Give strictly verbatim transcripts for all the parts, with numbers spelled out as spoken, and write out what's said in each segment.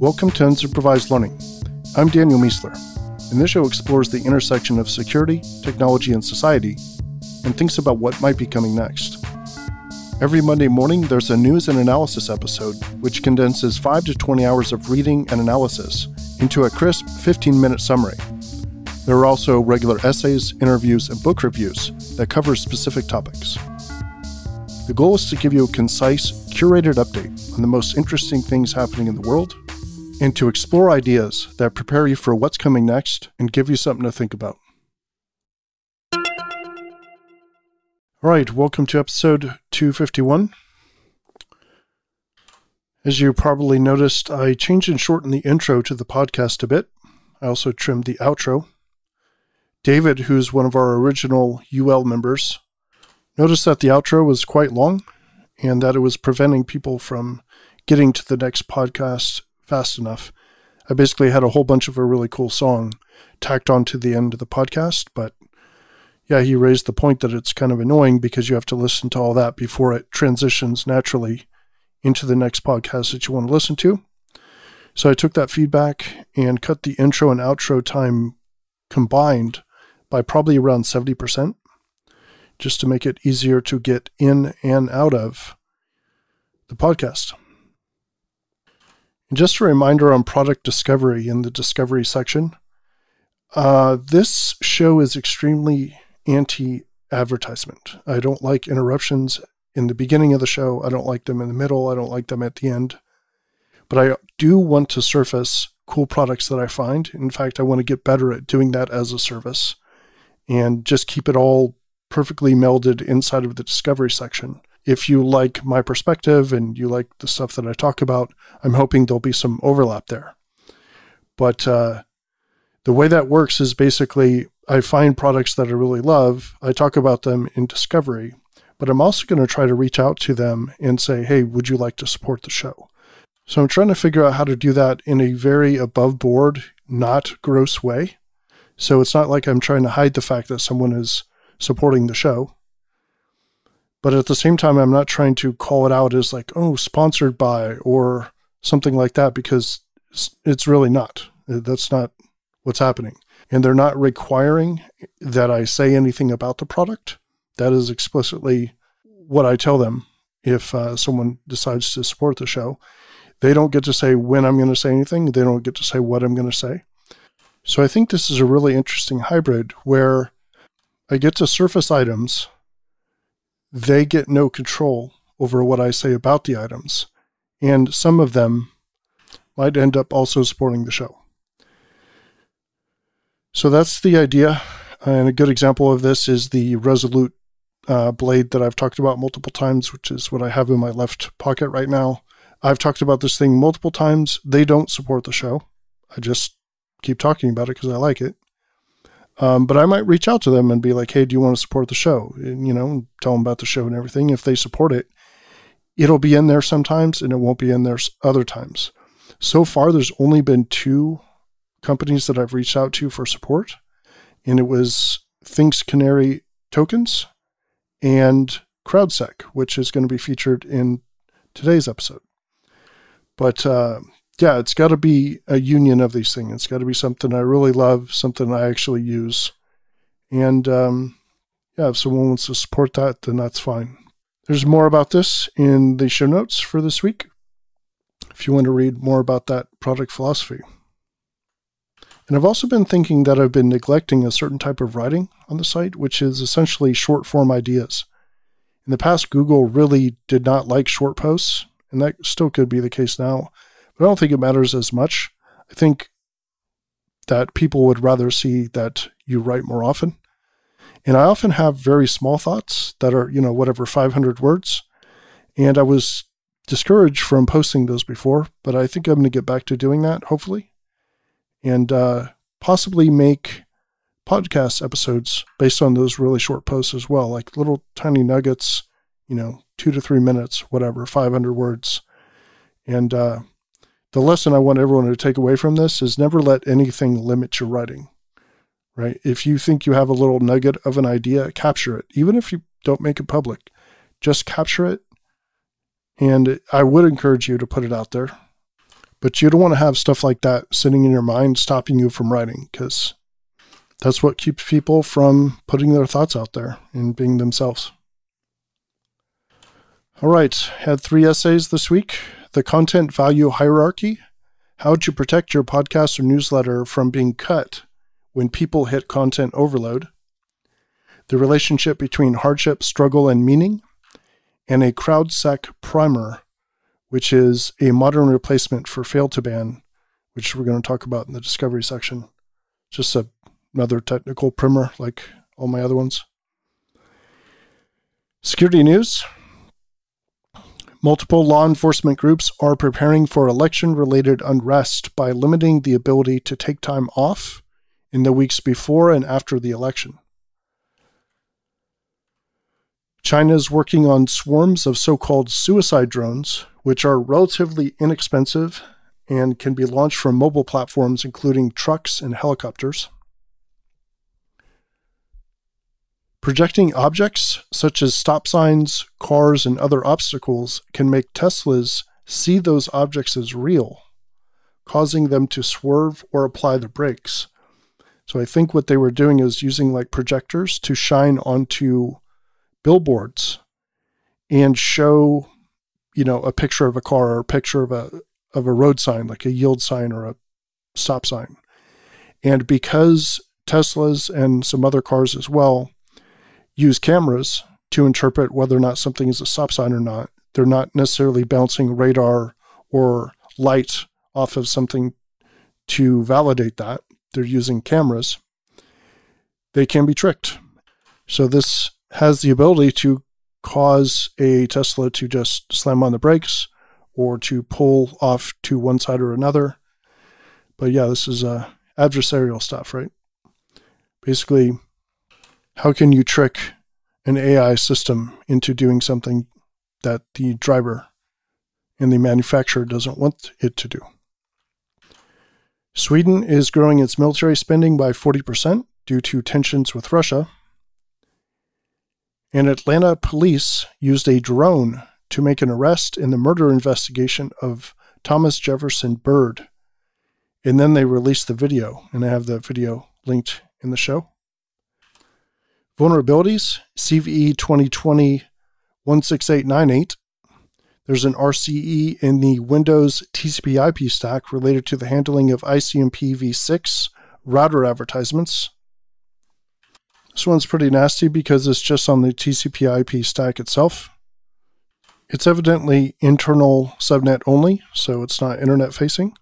Welcome to Unsupervised Learning. I'm Daniel Miessler, and this show explores the intersection of security, technology, and society, and thinks about what might be coming next. Every Monday morning, there's a news and analysis episode, which condenses five to twenty hours of reading and analysis into a crisp fifteen-minute summary. There are also regular essays, interviews, and book reviews that cover specific topics. The goal is to give you a concise, curated update on the most interesting things happening in the world, and to explore ideas that prepare you for what's coming next and give you something to think about. All right, welcome to episode two fifty-one. As you probably noticed, I changed and shortened the intro to the podcast a bit. I also trimmed the outro. David, who's one of our original U L members, noticed that the outro was quite long and that it was preventing people from getting to the next podcast fast enough. I basically had a whole bunch of a really cool song tacked onto the end of the podcast, but yeah, he raised the point that it's kind of annoying because you have to listen to all that before it transitions naturally into the next podcast that you want to listen to. So I took that feedback and cut the intro and outro time combined by probably around seventy percent, just to make it easier to get in and out of the podcast. And just a reminder on product discovery in the discovery section, uh, this show is extremely anti-advertisement. I don't like interruptions in the beginning of the show. I don't like them in the middle. I don't like them at the end. But I do want to surface cool products that I find. In fact, I want to get better at doing that as a service and just keep it all perfectly melded inside of the discovery section. If you like my perspective and you like the stuff that I talk about, I'm hoping there'll be some overlap there. But uh, the way that works is basically I find products that I really love. I talk about them in discovery, but I'm also going to try to reach out to them and say, hey, would you like to support the show? So I'm trying to figure out how to do that in a very above board, not gross way. So it's not like I'm trying to hide the fact that someone is supporting the show. But at the same time, I'm not trying to call it out as like, oh, sponsored by or something like that, because it's really not. That's not what's happening. And they're not requiring that I say anything about the product. That is explicitly what I tell them if uh, someone decides to support the show. They don't get to say when I'm going to say anything. They don't get to say what I'm going to say. So I think this is a really interesting hybrid where I get to surface items. They get no control over what I say about the items. And some of them might end up also supporting the show. So that's the idea. And a good example of this is the Resolute uh, blade that I've talked about multiple times, which is what I have in my left pocket right now. I've talked about this thing multiple times. They don't support the show. I just keep talking about it because I like it. Um, but I might reach out to them and be like, hey, do you want to support the show? And, you know, tell them about the show and everything. If they support it, it'll be in there sometimes and it won't be in there other times. So far, there's only been two companies that I've reached out to for support. And it was Thinkst Canary Tokens and CrowdSec, which is going to be featured in today's episode. But uh, yeah, it's got to be a union of these things. It's got to be something I really love, something I actually use. And um, yeah, if someone wants to support that, then that's fine. There's more about this in the show notes for this week, if you want to read more about that product philosophy. And I've also been thinking that I've been neglecting a certain type of writing on the site, which is essentially short form ideas. In the past, Google really did not like short posts. And that still could be the case now, but I don't think it matters as much. I think that people would rather see that you write more often. And I often have very small thoughts that are, you know, whatever, five hundred words. And I was discouraged from posting those before, but I think I'm going to get back to doing that, hopefully, and uh, possibly make podcast episodes based on those really short posts as well, like little tiny nuggets, you know, two to three minutes, whatever, five hundred words. And uh, the lesson I want everyone to take away from this is never let anything limit your writing, right? If you think you have a little nugget of an idea, capture it. Even if you don't make it public, just capture it. And I would encourage you to put it out there. But you don't want to have stuff like that sitting in your mind stopping you from writing, because that's what keeps people from putting their thoughts out there and being themselves. All right, had three essays this week. The Content Value Hierarchy, How to Protect Your Podcast or Newsletter from Being Cut When People Hit Content Overload, The Relationship Between Hardship, Struggle, and Meaning, and a CrowdSec Primer, which is a modern replacement for Fail to ban, which we're going to talk about in the discovery section. Just a, another technical primer like all my other ones. Security news. Multiple law enforcement groups are preparing for election-related unrest by limiting the ability to take time off in the weeks before and after the election. China is working on swarms of so-called suicide drones, which are relatively inexpensive and can be launched from mobile platforms, including trucks and helicopters. Projecting objects, such as stop signs, cars, and other obstacles, can make Teslas see those objects as real, causing them to swerve or apply the brakes. So I think what they were doing is using like projectors to shine onto billboards and show, you know, a picture of a car or a picture of a of a road sign, like a yield sign or a stop sign. And because Teslas and some other cars as well use cameras to interpret whether or not something is a stop sign or not, they're not necessarily bouncing radar or light off of something to validate that. They're using cameras. They can be tricked. So this has the ability to cause a Tesla to just slam on the brakes or to pull off to one side or another. But yeah, this is uh, adversarial stuff, right? Basically, how can you trick an A I system into doing something that the driver and the manufacturer doesn't want it to do? Sweden is growing its military spending by forty percent due to tensions with Russia. And Atlanta police used a drone to make an arrest in the murder investigation of Thomas Jefferson Byrd. And then they released the video, and I have that video linked in the show. Vulnerabilities, C V E twenty twenty dash one six eight nine eight. There's an R C E in the Windows T C P I P stack related to the handling of I C M P v six router advertisements. This one's pretty nasty because it's just on the T C P I P stack itself. It's evidently internal subnet only, so it's not internet facing,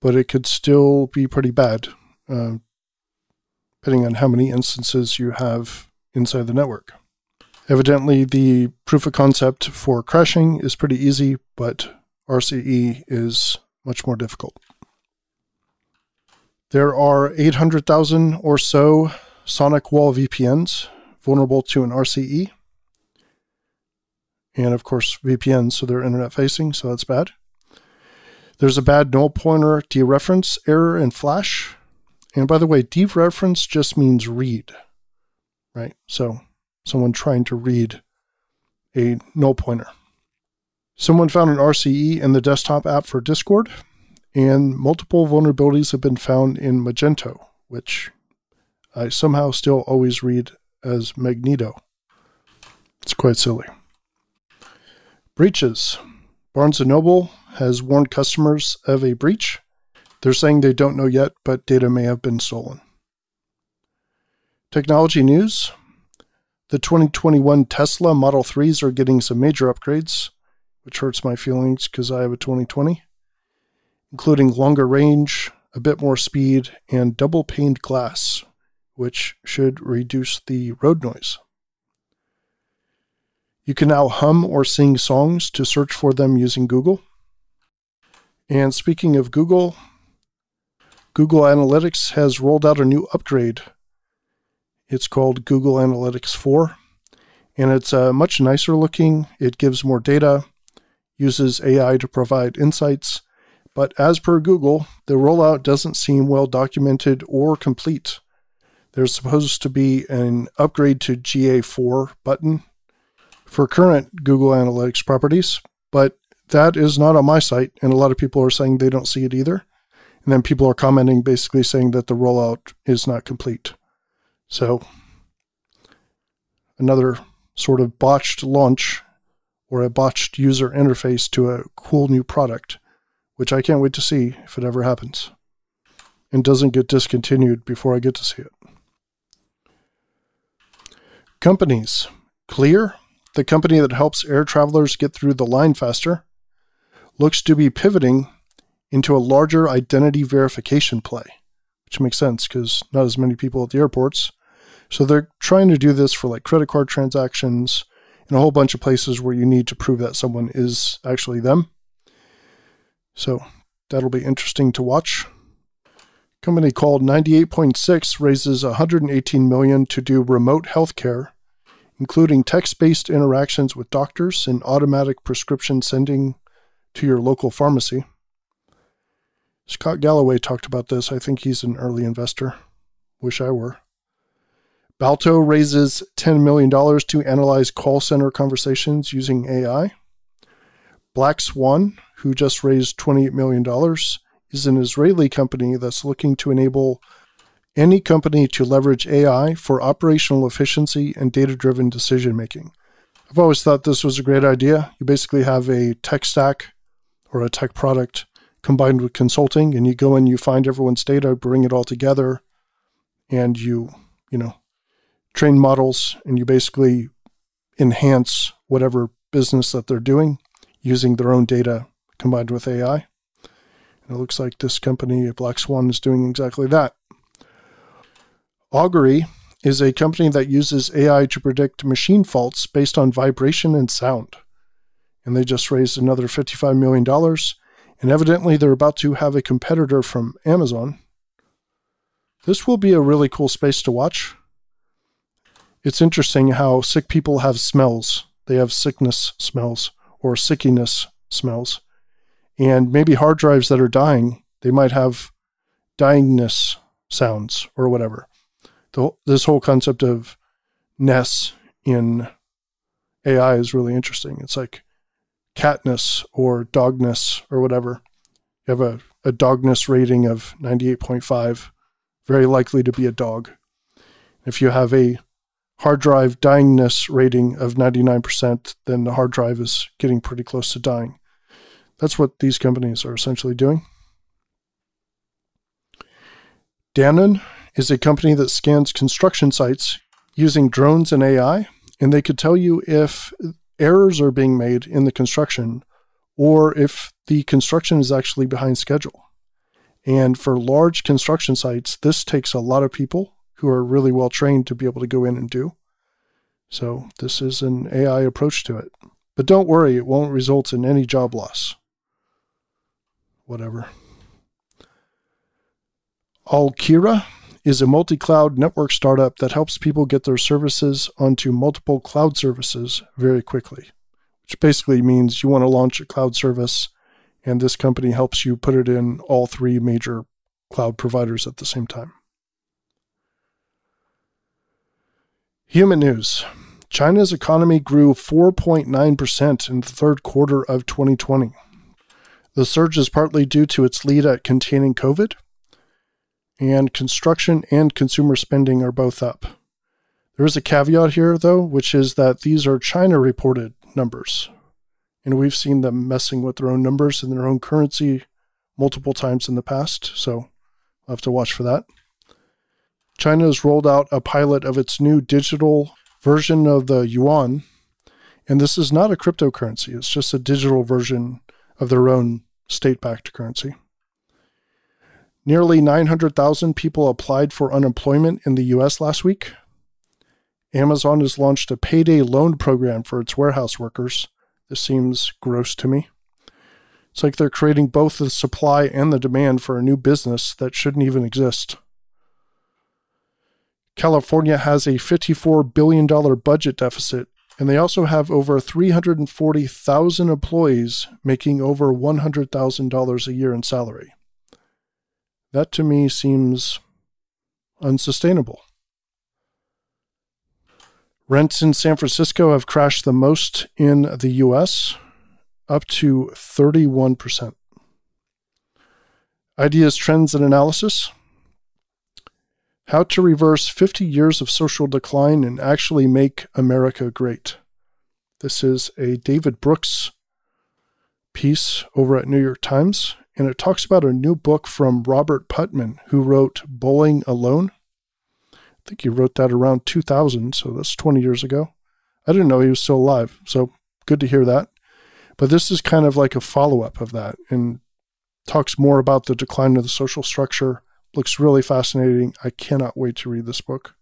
but it could still be pretty bad, uh, depending on how many instances you have inside the network. Evidently, the proof of concept for crashing is pretty easy, but R C E is much more difficult. There are eight hundred thousand or so SonicWall V P Ns vulnerable to an R C E. And of course, V P Ns, so they're internet facing, so that's bad. There's a bad null pointer dereference error in Flash. And by the way, dereference just means read, right? So someone trying to read a null pointer. Someone found an R C E in the desktop app for Discord, and multiple vulnerabilities have been found in Magento, which I somehow still always read as Magneto. It's quite silly. Breaches. Barnes and Noble has warned customers of a breach. They're saying they don't know yet, but data may have been stolen. Technology news. The twenty twenty-one Tesla Model threes are getting some major upgrades, which hurts my feelings because I have a twenty twenty, including longer range, a bit more speed, and double-paned glass, which should reduce the road noise. You can now hum or sing songs to search for them using Google. And speaking of Google, Google Analytics has rolled out a new upgrade. It's called Google Analytics four, and it's uh, much nicer looking. It gives more data, uses A I to provide insights, but as per Google, the rollout doesn't seem well documented or complete. There's supposed to be an upgrade to G A four button for current Google Analytics properties, but that is not on my site. And a lot of people are saying they don't see it either. And then people are commenting basically saying that the rollout is not complete. So another sort of botched launch or a botched user interface to a cool new product, which I can't wait to see if it ever happens and doesn't get discontinued before I get to see it. Companies. Clear, the company that helps air travelers get through the line faster, looks to be pivoting into a larger identity verification play, which makes sense because not as many people at the airports. So they're trying to do this for like credit card transactions and a whole bunch of places where you need to prove that someone is actually them. So that'll be interesting to watch. A company called ninety-eight point six raises one hundred eighteen million dollars to do remote healthcare, including text-based interactions with doctors and automatic prescription sending to your local pharmacy. Scott Galloway talked about this. I think he's an early investor. Wish I were. Balto raises ten million dollars to analyze call center conversations using A I. Black Swan, who just raised twenty-eight million dollars, is an Israeli company that's looking to enable any company to leverage A I for operational efficiency and data-driven decision-making. I've always thought this was a great idea. You basically have a tech stack or a tech product combined with consulting, and you go and you find everyone's data, bring it all together, and you, you know, train models, and you basically enhance whatever business that they're doing using their own data combined with A I. And it looks like this company, Black Swan, is doing exactly that. Augury is a company that uses A I to predict machine faults based on vibration and sound. And they just raised another fifty-five million dollars. And evidently, they're about to have a competitor from Amazon. This will be a really cool space to watch. It's interesting how sick people have smells. They have sickness smells or sickiness smells. And maybe hard drives that are dying, they might have dyingness sounds or whatever. This whole concept of ness in A I is really interesting. It's like catness or dogness or whatever. You have a, a dogness rating of ninety-eight point five, very likely to be a dog. If you have a hard drive dyingness rating of ninety-nine percent, then the hard drive is getting pretty close to dying. That's what these companies are essentially doing. Dannon is a company that scans construction sites using drones and A I, and they could tell you if errors are being made in the construction or if the construction is actually behind schedule. And for large construction sites, this takes a lot of people who are really well trained to be able to go in and do. So this is an A I approach to it. But don't worry, it won't result in any job loss. Whatever. Alkira is a multi-cloud network startup that helps people get their services onto multiple cloud services very quickly, which basically means you want to launch a cloud service, and this company helps you put it in all three major cloud providers at the same time. Human news. China's economy grew four point nine percent in the third quarter of twenty twenty. The surge is partly due to its lead at containing COVID, and construction and consumer spending are both up. There is a caveat here, though, which is that these are China-reported numbers, and we've seen them messing with their own numbers and their own currency multiple times in the past, so I'll have to watch for that. China has rolled out a pilot of its new digital version of the yuan, and this is not a cryptocurrency. It's just a digital version of their own state-backed currency. Nearly nine hundred thousand people applied for unemployment in the U S last week. Amazon has launched a payday loan program for its warehouse workers. This seems gross to me. It's like they're creating both the supply and the demand for a new business that shouldn't even exist. California has a fifty-four billion dollars budget deficit, and they also have over three hundred forty thousand employees making over one hundred thousand dollars a year in salary. That to me seems unsustainable. Rents in San Francisco have crashed the most in the U S, up to thirty-one percent. Ideas, trends, and analysis. How to reverse fifty years of social decline and actually make America great. This is a David Brooks piece over at New York Times, and it talks about a new book from Robert Putnam, who wrote Bowling Alone. I think he wrote that around two thousand, so that's twenty years ago. I didn't know he was still alive, so good to hear that. But this is kind of like a follow-up of that and talks more about the decline of the social structure. Looks really fascinating. I cannot wait to read this book.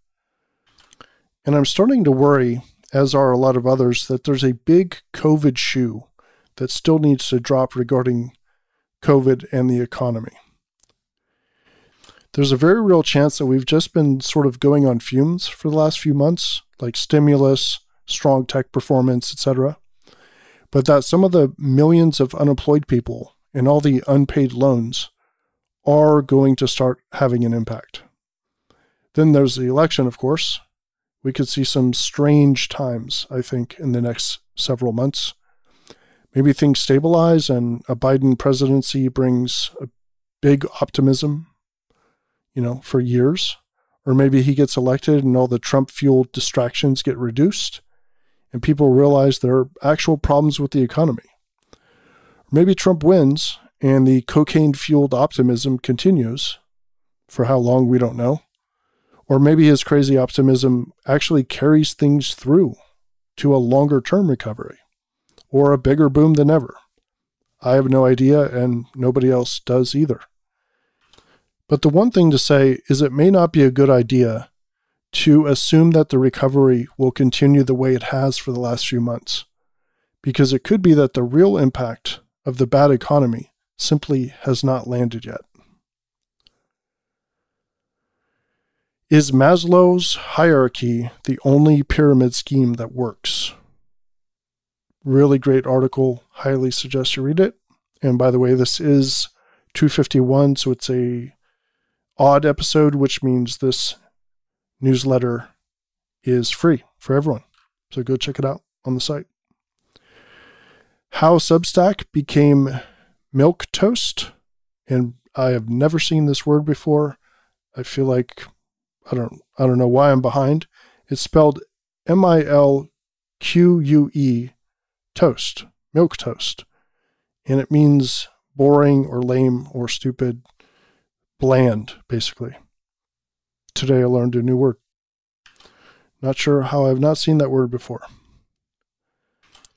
And I'm starting to worry, as are a lot of others, that there's a big COVID shoe that still needs to drop regarding COVID and the economy. There's a very real chance that we've just been sort of going on fumes for the last few months, like stimulus, strong tech performance, et cetera. But that some of the millions of unemployed people and all the unpaid loans are going to start having an impact. Then there's the election, of course. We could see some strange times, I think, in the next several months. Maybe things stabilize and a Biden presidency brings a big optimism, you know, for years. Or maybe he gets elected and all the Trump-fueled distractions get reduced and people realize there are actual problems with the economy. Maybe Trump wins and the cocaine-fueled optimism continues, for how long we don't know. Or maybe his crazy optimism actually carries things through to a longer-term recovery, or a bigger boom than ever. I have no idea, and nobody else does either. But the one thing to say is it may not be a good idea to assume that the recovery will continue the way it has for the last few months, because it could be that the real impact of the bad economy simply has not landed yet. Is Maslow's hierarchy the only pyramid scheme that works? Really great article. Highly suggest you read it. And by the way, this is two fifty-one, so it's a odd episode, which means this newsletter is free for everyone. So go check it out on the site. How Substack became Milk toast, and I have never seen this word before. I feel like I don't I don't know why I'm behind. It's spelled M I L Q U E, toast, milk toast, and it means boring or lame or stupid, bland, basically. Today I learned a new word. Not sure how I've not seen that word before.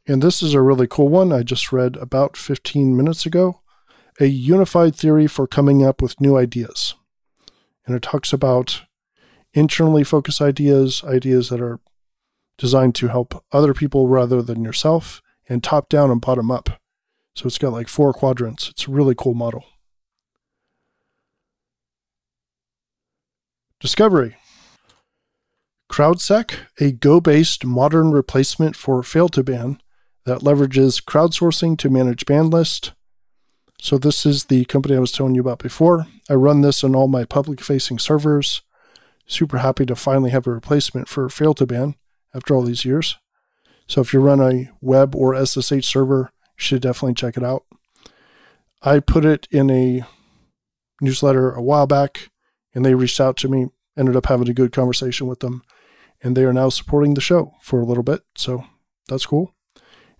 And this is a really cool one I just read about fifteen minutes ago, a unified theory for coming up with new ideas. And it talks about internally focused ideas, ideas that are designed to help other people rather than yourself, and top down and bottom up. So it's got like four quadrants. It's a really cool model. Discovery. CrowdSec, a Go-based modern replacement for Fail to ban, that leverages crowdsourcing to manage ban lists. So this is the company I was telling you about before. I run this on all my public-facing servers. Super happy to finally have a replacement for Fail to ban after all these years. So if you run a web or S S H server, you should definitely check it out. I put it in a newsletter a while back, and they reached out to me, ended up having a good conversation with them, and they are now supporting the show for a little bit. So that's cool.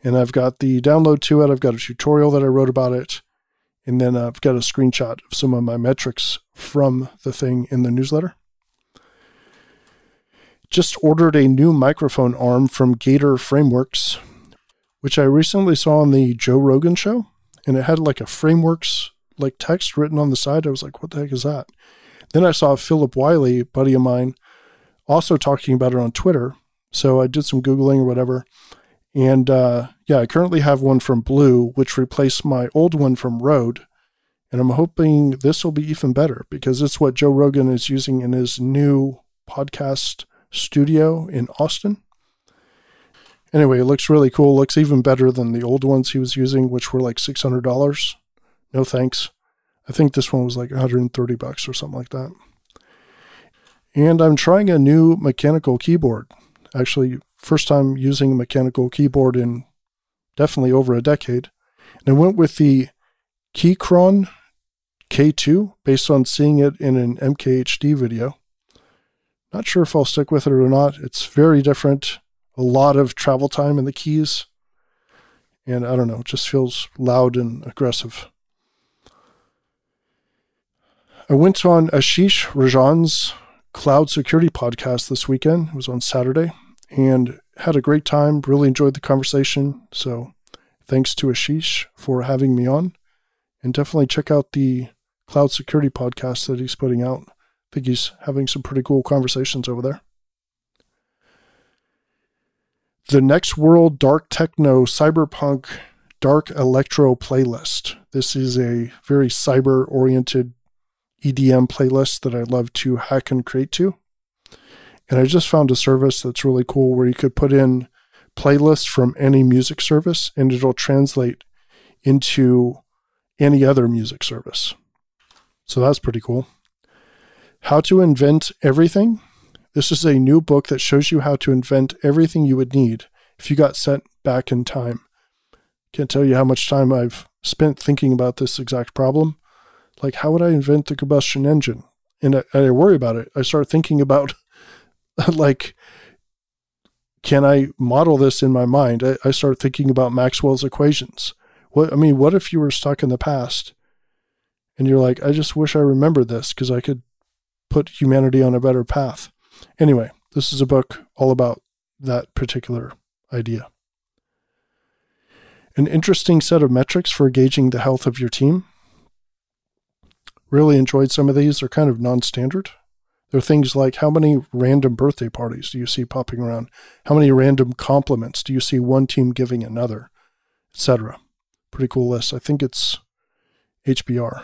And I've got the download to it. I've got a tutorial that I wrote about it. And then I've got a screenshot of some of my metrics from the thing in the newsletter. Just ordered a new microphone arm from Gator Frameworks, which I recently saw on the Joe Rogan show. And it had like a frameworks like text written on the side. I was like, what the heck is that? Then I saw Philip Wiley, a buddy of mine, also talking about it on Twitter. So I did some Googling or whatever. And uh, yeah, I currently have one from Blue, which replaced my old one from Rode. And I'm hoping this will be even better because it's what Joe Rogan is using in his new podcast studio in Austin. Anyway, it looks really cool. It looks even better than the old ones he was using, which were like six hundred dollars. No thanks. I think this one was like one hundred thirty bucks or something like that. And I'm trying a new mechanical keyboard. Actually, first time using a mechanical keyboard in definitely over a decade. And I went with the Keychron K two based on seeing it in an M K H D video. Not sure if I'll stick with it or not. It's very different. A lot of travel time in the keys. And I don't know, it just feels loud and aggressive. I went on Ashish Rajan's Cloud Security Podcast this weekend. It was on Saturday and had a great time. Really enjoyed the conversation. So thanks to Ashish for having me on. And definitely check out the Cloud Security Podcast that he's putting out. I think he's having some pretty cool conversations over there. The Next World Dark Techno Cyberpunk Dark Electro playlist. This is a very cyber-oriented E D M playlist that I love to hack and create to. And I just found a service that's really cool where you could put in playlists from any music service and it'll translate into any other music service. So that's pretty cool. How to Invent Everything. This is a new book that shows you how to invent everything you would need if you got sent back in time. Can't tell you how much time I've spent thinking about this exact problem. Like, how would I invent the combustion engine? And I, I worry about it. I start thinking about, like, can I model this in my mind? I, I start thinking about Maxwell's equations. What I mean, what if you were stuck in the past and you're like, I just wish I remembered this because I could put humanity on a better path. Anyway, this is a book all about that particular idea. An interesting set of metrics for gauging the health of your team. Really enjoyed some of these. They're kind of non-standard. They're things like how many random birthday parties do you see popping around? How many random compliments do you see one team giving another, et cetera. Pretty cool list. I think it's H B R.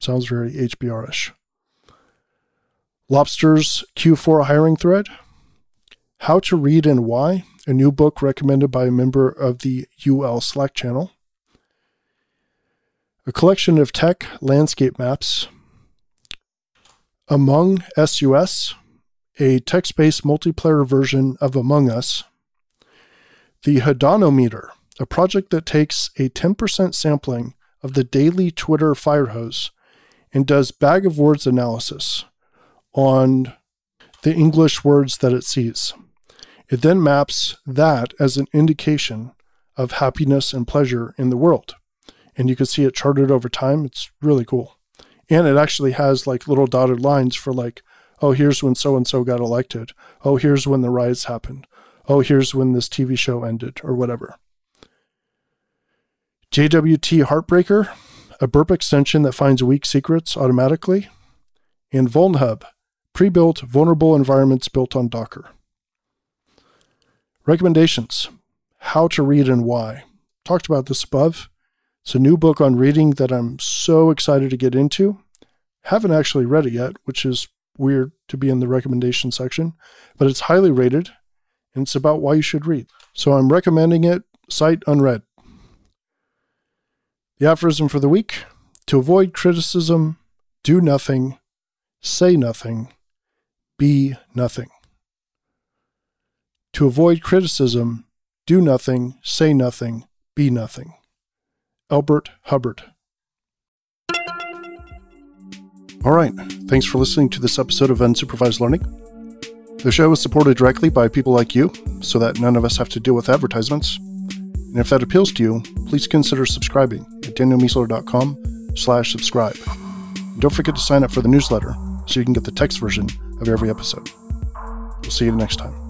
Sounds very H B R-ish. Lobster's Q four hiring thread. How to Read and Why, a new book recommended by a member of the U L Slack channel. A collection of tech landscape maps. Among S U S, a text-based multiplayer version of Among Us. The Hedonometer, a project that takes a ten percent sampling of the daily Twitter firehose and does bag of words analysis on the English words that it sees. It then maps that as an indication of happiness and pleasure in the world. And you can see it charted over time. It's really cool. And it actually has like little dotted lines for like, oh, here's when so-and-so got elected. Oh, here's when the riots happened. Oh, here's when this T V show ended or whatever. J W T Heartbreaker, a burp extension that finds weak secrets automatically. And VulnHub, pre-built vulnerable environments built on Docker. Recommendations, How to Read and Why. Talked about this above. It's a new book on reading that I'm so excited to get into. Haven't actually read it yet, which is weird to be in the recommendation section, but it's highly rated, and it's about why you should read. So I'm recommending it, sight unread. The aphorism for the week, to avoid criticism, do nothing, say nothing, be nothing. To avoid criticism, do nothing, say nothing, be nothing. Albert Hubbard. All right. Thanks for listening to this episode of Unsupervised Learning. The show is supported directly by people like you so that none of us have to deal with advertisements. And if that appeals to you, please consider subscribing at danielmiessler.com slash subscribe. And don't forget to sign up for the newsletter so you can get the text version of every episode. We'll see you next time.